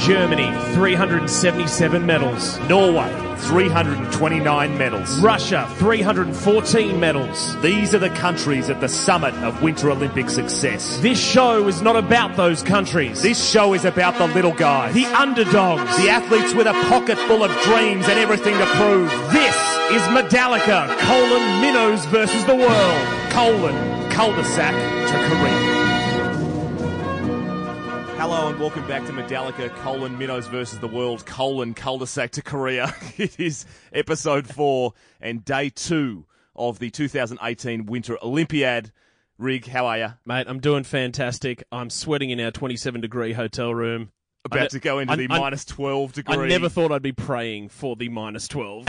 Germany, 377 medals. Norway, 329 medals. Russia, 314 medals. These are the countries at the summit of Winter Olympic success. This show is not about those countries. This show is about the little guys, the underdogs, the athletes with a pocket full of dreams and everything to prove. This is Medallica, colon minnows versus the world, colon cul-de-sac to Korea. Hello and welcome back to Medallica, colon minnows versus the world, colon cul-de-sac to Korea. It is episode 4 and day 2 of the 2018 Winter Olympiad. Rig, how are you? Mate, I'm doing fantastic. I'm sweating in our 27-degree hotel room. About to go into the minus 12 degree. I never thought I'd be praying for the minus 12.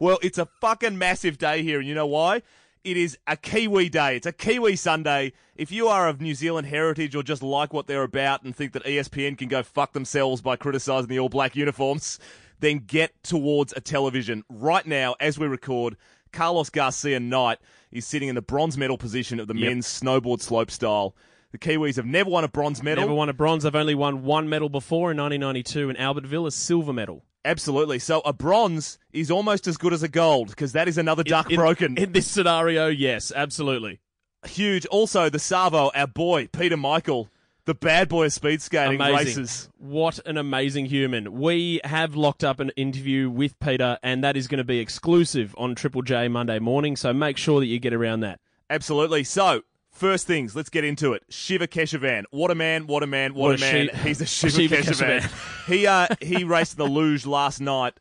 Well, it's a fucking massive day here, and you know why? It is a Kiwi day. It's a Kiwi Sunday. If you are of New Zealand heritage or just like what they're about and think that ESPN can go fuck themselves by criticising the all-black uniforms, then get towards a television. Right now, as we record, Carlos Garcia Knight is sitting in the bronze medal position of the men's snowboard slopestyle. The Kiwis have never won a bronze medal. Never won a bronze. They've only won one medal before in 1992 in Albertville, a silver medal. Absolutely. So a bronze is almost as good as a gold, because that is another duck broken. In this scenario, yes, absolutely. Huge. Also, the Savo, our boy, Peter Michael, the bad boy of speed skating races. What an amazing human. We have locked up an interview with Peter, and that is going to be exclusive on Triple J Monday morning, so make sure that you get around that. Absolutely. So, first things, let's get into it. Shiva Keshavan. What a man, what a man, what a man. He's a Shiva Keshavan. He raced in the luge last night.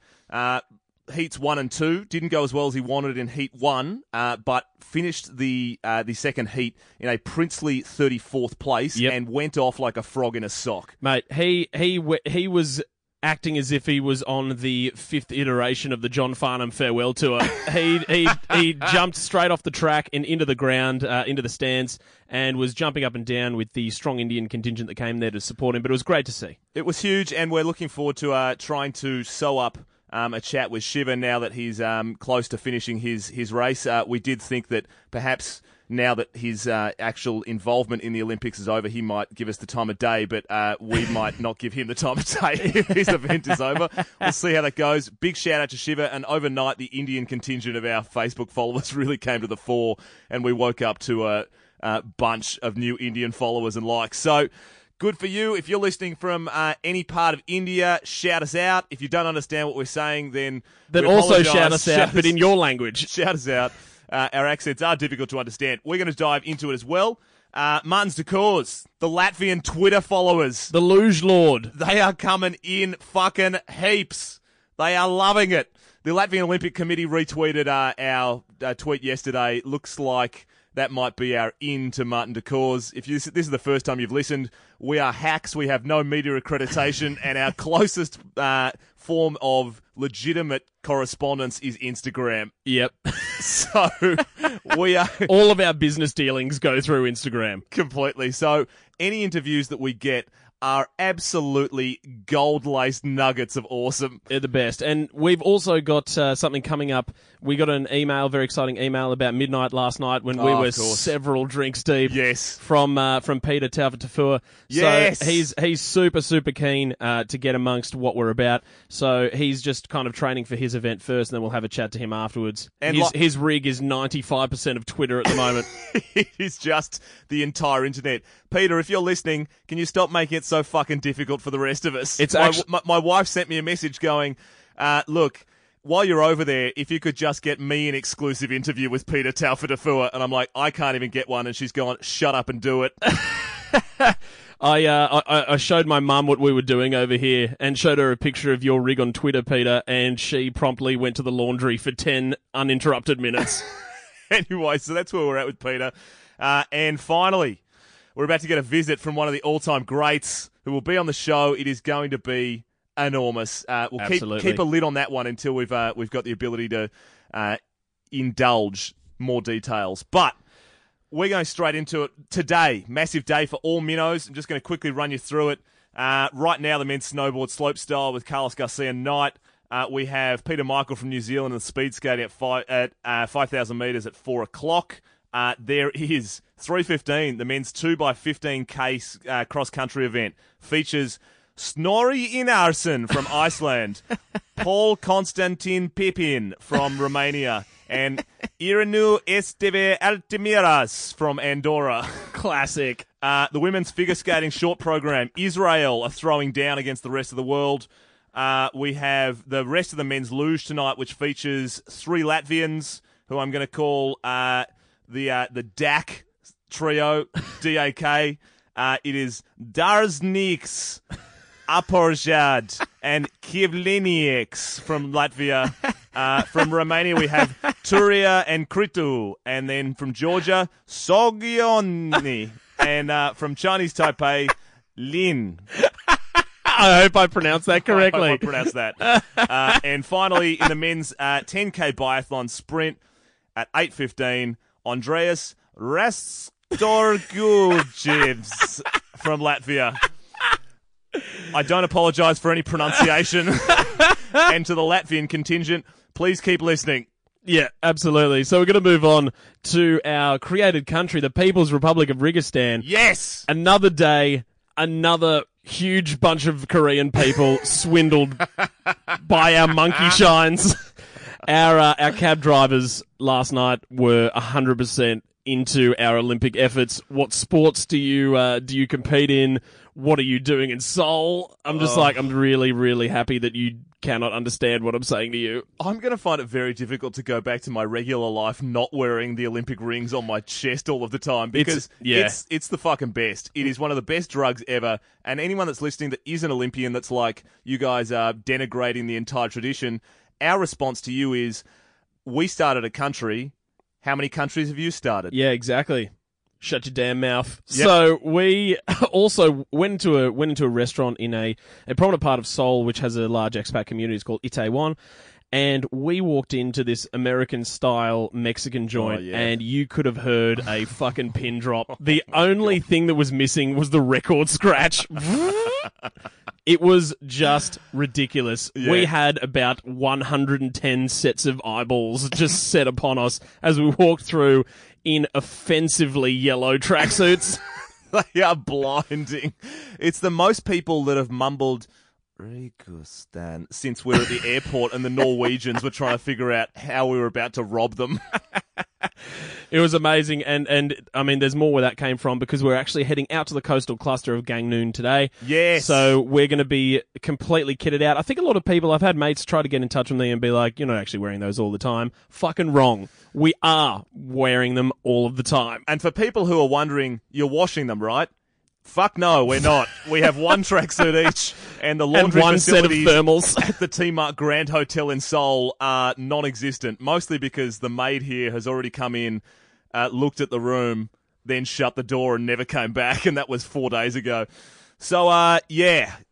Heats 1 and 2. Didn't go as well as he wanted in Heat 1, but finished the second heat in a princely 34th place and went off like a frog in a sock. Mate, he was acting as if he was on the fifth iteration of the John Farnham farewell tour. He jumped straight off the track and into the ground, into the stands, and was jumping up and down with the strong Indian contingent that came there to support him. But it was great to see. It was huge, and we're looking forward to trying to sew up a chat with Shiva now that he's close to finishing his race. We did think that perhaps now that his actual involvement in the Olympics is over, he might give us the time of day, but we might not give him the time of day if his event is over. We'll see how that goes. Big shout-out to Shiva, and overnight the Indian contingent of our Facebook followers really came to the fore, and we woke up to a bunch of new Indian followers and likes. So good for you. If you're listening from any part of India, shout us out. If you don't understand what we're saying, then also shout us out, but in your language. Shout us out. Our accents are difficult to understand. We're going to dive into it as well. Martins Dukurs, the Latvian Twitter followers. The Luge Lord. They are coming in fucking heaps. They are loving it. The Latvian Olympic Committee retweeted our tweet yesterday. Looks like that might be our in to Martin Dukurs. If this is the first time you've listened, we are hacks. We have no media accreditation, and our closest form of legitimate correspondence is Instagram. Yep. So we are all of our business dealings go through Instagram completely. So any interviews that we get are absolutely gold-laced nuggets of awesome. They're the best. And we've also got something coming up. We got an email, very exciting email, about midnight last night when we were several drinks deep. Yes. From Peter Taufatofua. Yes. So he's super, super keen to get amongst what we're about. So he's just kind of training for his event first, and then we'll have a chat to him afterwards. And his rig is 95% of Twitter at the moment. It is just the entire internet. Peter, if you're listening, can you stop making it so fucking difficult for the rest of us? It's my wife sent me a message going, look, while you're over there, if you could just get me an exclusive interview with Peter Taufatofua. And I'm like, I can't even get one. And she's gone, shut up and do it. I showed my mum what we were doing over here and showed her a picture of your rig on Twitter, Peter, and she promptly went to the laundry for 10 uninterrupted minutes. Anyway, so that's where we're at with Peter. And finally, we're about to get a visit from one of the all-time greats who will be on the show. It is going to be enormous. We'll keep a lid on that one until we've got the ability to indulge more details. But we're going straight into it today. Massive day for all minnows. I'm just going to quickly run you through it. Right now, the men's snowboard slopestyle with Carlos Garcia Knight. We have Peter Michael from New Zealand and the speed skate at 5,000 metres at 4 o'clock. There is 3:15, the men's 2x15K cross-country event. Features Snorri Inarsen from Iceland, Paul Konstantin Pippin from Romania, and Irinu Esteve Altimiras from Andorra. Classic. The women's figure skating short program, Israel are throwing down against the rest of the world. We have the rest of the men's luge tonight, which features three Latvians, who I'm going to call the DAK trio, D-A-K. It is Darzniks, Aporjad, and Kivlinieks from Latvia. From Romania, we have Turia and Kritu. And then from Georgia, Sogioni. And from Chinese Taipei, Lin. I hope I pronounced that correctly. I hope I pronounced that. And finally, in the men's 10K biathlon sprint at 8:15, Andreas Rastorguljivs from Latvia. I don't apologise for any pronunciation. And to the Latvian contingent, please keep listening. Yeah, absolutely. So we're going to move on to our created country, the People's Republic of Kyrgyzstan. Yes! Another day, another huge bunch of Korean people swindled by our monkey shines. Our cab drivers last night were 100% into our Olympic efforts. What sports do you compete in? What are you doing in Seoul? I'm just I'm really, really happy that you cannot understand what I'm saying to you. I'm going to find it very difficult to go back to my regular life not wearing the Olympic rings on my chest all of the time, because it's the fucking best. It is one of the best drugs ever, and anyone that's listening that is an Olympian that's like, you guys are denigrating the entire tradition, our response to you is, we started a country, how many countries have you started? Yeah, exactly. Shut your damn mouth. Yep. So we also went into a restaurant in a prominent part of Seoul, which has a large expat community. It's called Itaewon. And we walked into this American-style Mexican joint, and you could have heard a fucking pin drop. The only thing that was missing was the record scratch. It was just ridiculous. Yeah. We had about 110 sets of eyeballs just set upon us as we walked through in offensively yellow tracksuits. They are blinding. It's the most people that have mumbled Kyrgyzstan since we were at the airport and the Norwegians were trying to figure out how we were about to rob them. It was amazing, and I mean, there's more where that came from, because we're actually heading out to the coastal cluster of Gangneung today. Yes. So we're going to be completely kitted out. I think a lot of people, I've had mates try to get in touch with me and be like, you're not actually wearing those all the time. Fucking wrong. We are wearing them all of the time. And for people who are wondering, you're washing them, right? Fuck no, we're not. We have one tracksuit each, and the laundry and one set of thermals at the T Mark Grand Hotel in Seoul are non-existent, mostly because the maid here has already come in, looked at the room, then shut the door and never came back, and that was 4 days ago. So,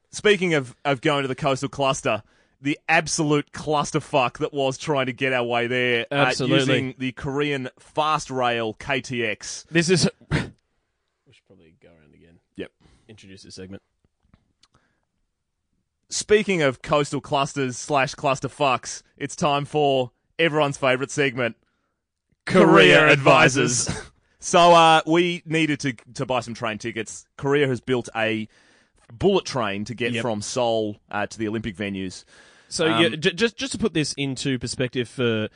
speaking of going to the coastal cluster, the absolute clusterfuck that was trying to get our way there, using the Korean fast rail KTX. This is... Introduce this segment. Speaking of coastal clusters / cluster fucks, it's time for everyone's favourite segment, Career Advisors. So we needed to buy some train tickets. Korea has built a bullet train to get from Seoul to the Olympic venues. So just to put this into perspective for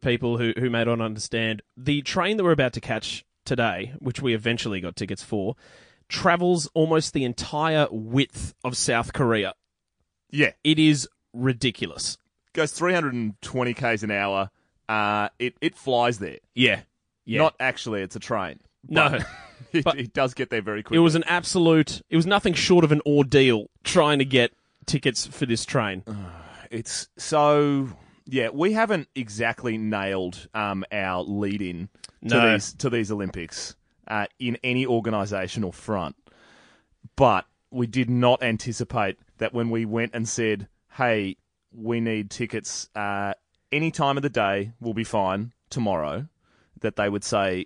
people who may not understand, the train that we're about to catch today, which we eventually got tickets for, travels almost the entire width of South Korea. Yeah. It is ridiculous. Goes 320 k's an hour. It flies there. Yeah. Not actually, it's a train. No. It does get there very quickly. It was an absolute... It was nothing short of an ordeal trying to get tickets for this train. It's so... Yeah, we haven't exactly nailed our lead-in to these Olympics. In any organisational front. But we did not anticipate that when we went and said, hey, we need tickets any time of the day, we'll be fine tomorrow, that they would say,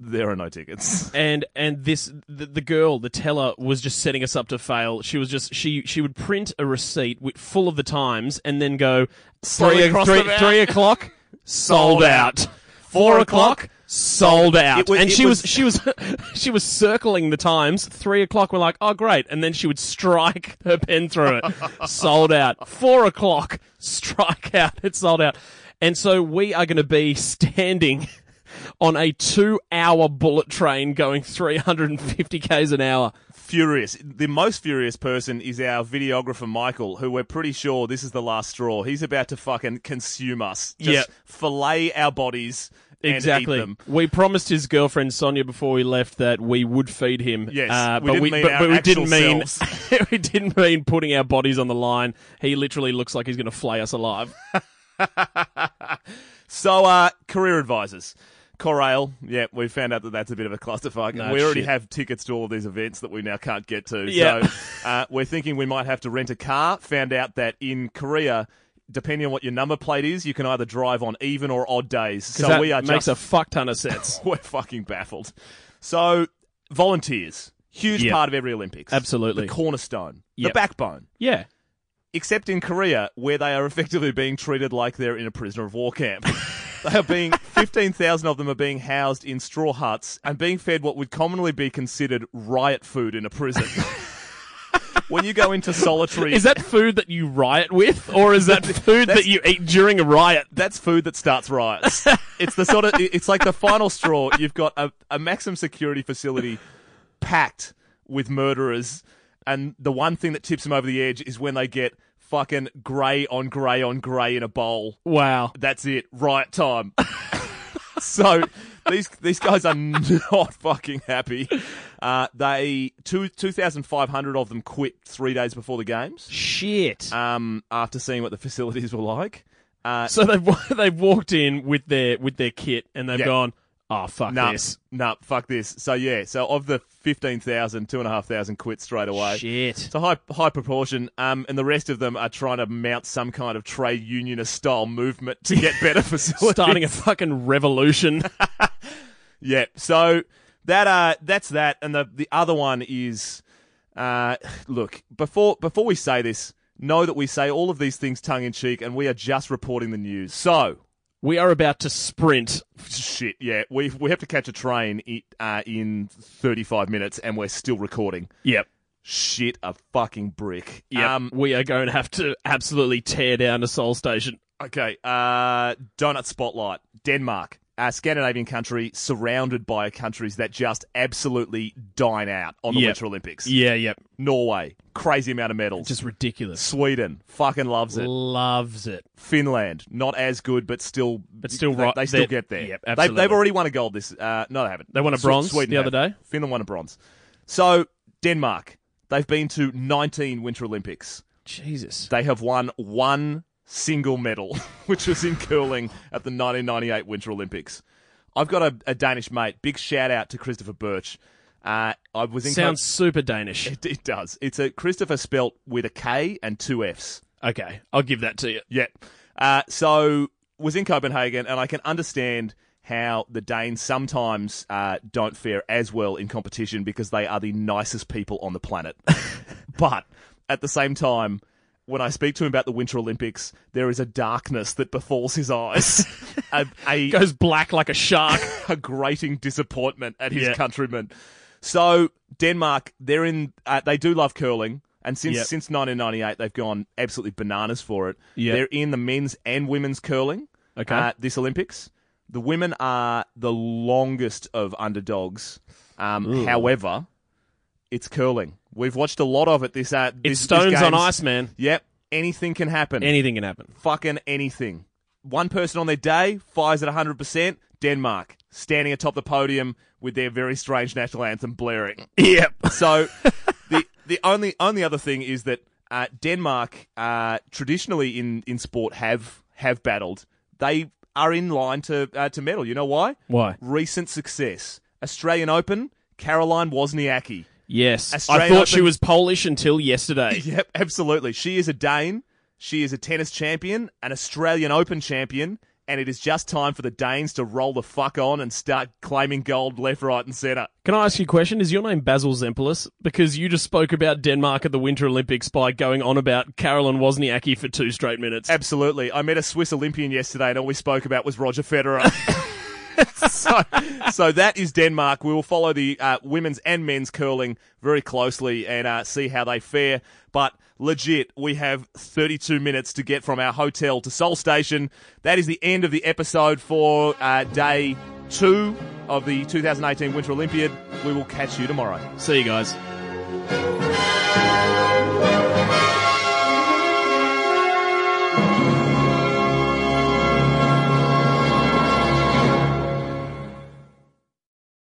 there are no tickets. And this the girl, the teller, was just setting us up to fail. She was just she would print a receipt full of the times and then go, 3 o'clock, sold out. 4 o'clock sold out. And she was circling the times. 3 o'clock, we're like, oh, great. And then she would strike her pen through it. Sold out. 4 o'clock, strike out. It's sold out. And so we are going to be standing on a 2-hour bullet train going 350 k's an hour. Furious. The most furious person is our videographer, Michael, who we're pretty sure this is the last straw. He's about to fucking consume us. Just fillet our bodies. Exactly. And eat them. We promised his girlfriend Sonia before we left that we would feed him. Yes, but we didn't mean we didn't mean putting our bodies on the line. He literally looks like he's going to flay us alive. So, career advisors. Corail, yeah, we found out that that's a bit of a clusterfuck. No, we already have tickets to all of these events that we now can't get to. Yeah. So we're thinking we might have to rent a car. Found out that in Korea, depending on what your number plate is, you can either drive on even or odd days. So that makes a fuck ton of sense. We're fucking baffled. So volunteers, huge part of every Olympics. Absolutely. The cornerstone, the backbone. Yeah. Except in Korea, where they are effectively being treated like they're in a prisoner of war camp. They are being 15,000 of them are being housed in straw huts and being fed what would commonly be considered riot food in a prison. When you go into solitary... Is that food that you riot with? Or is that food that you eat during a riot? That's food that starts riots. It's the sort of... It's like the final straw. You've got a maximum security facility packed with murderers, and the one thing that tips them over the edge is when they get fucking grey on grey on grey in a bowl. Wow. That's it. Riot time. So... These guys are not fucking happy. 2,500 of them quit 3 days before the games. Shit. After seeing what the facilities were like. So they've walked in with their kit and they've gone, oh, fuck this. No, fuck this. So, yeah. So, of the 15,000, 2,500 quit straight away. Shit. It's a high proportion. And the rest of them are trying to mount some kind of trade unionist-style movement to get better facilities. Starting a fucking revolution. Yeah. So, that's that. And the other one is... look, before we say this, know that we say all of these things tongue-in-cheek and we are just reporting the news. So... We are about to sprint. Shit, yeah. We have to catch a train in 35 minutes, and we're still recording. Yep. Shit, a fucking brick. Yep. We are going to have to absolutely tear down a Seoul station. Okay. Donut Spotlight. Denmark. A Scandinavian country surrounded by countries that just absolutely dine out on the Winter Olympics. Yeah, yep. Norway. Crazy amount of medals. Just ridiculous. Sweden fucking loves it. Loves it. Finland, not as good, but still... But still... They still get there. Yep, absolutely. They've already won a gold this... no, they haven't. They won a bronze the other day. Finland won a bronze. So, Denmark, they've been to 19 Winter Olympics. Jesus. They have won one single medal, which was in curling at the 1998 Winter Olympics. I've got a Danish mate. Big shout out to Christopher Birch. Sounds super Danish. It does. It's a Christopher spelt with a K and two Fs. Okay, I'll give that to you. Yeah. So was in Copenhagen, and I can understand how the Danes sometimes don't fare as well in competition because they are the nicest people on the planet. But at the same time, when I speak to him about the Winter Olympics, there is a darkness that befalls his eyes. Goes black like a shark. A grating disappointment at his countrymen. So Denmark, they're in. They do love curling, and since 1998, they've gone absolutely bananas for it. Yep. They're in the men's and women's curling. Okay, this Olympics, the women are the longest of underdogs. However, it's curling. We've watched a lot of it. It's stones on ice, man. Yep, anything can happen. Anything can happen. Fucking anything. One person on their day fires at 100%. Denmark standing atop the podium with their very strange national anthem blaring. Yep. So the only other thing is that Denmark traditionally in sport have battled. They are in line to medal. You know why? Why? Recent success. Australian Open. Caroline Wozniacki. Yes. Australian Open. She was Polish until yesterday. Yep, absolutely. She is a Dane. She is a tennis champion, an Australian Open champion. And it is just time for the Danes to roll the fuck on and start claiming gold left, right, and centre. Can I ask you a question? Is your name Basil Zempelis? Because you just spoke about Denmark at the Winter Olympics by going on about Caroline Wozniacki for 2 straight minutes. Absolutely. I met a Swiss Olympian yesterday and all we spoke about was Roger Federer. So that is Denmark. We will follow the women's and men's curling very closely and see how they fare. But legit, we have 32 minutes to get from our hotel to Seoul Station. That is the end of the episode for day 2 of the 2018 Winter Olympiad. We will catch you tomorrow. See you guys.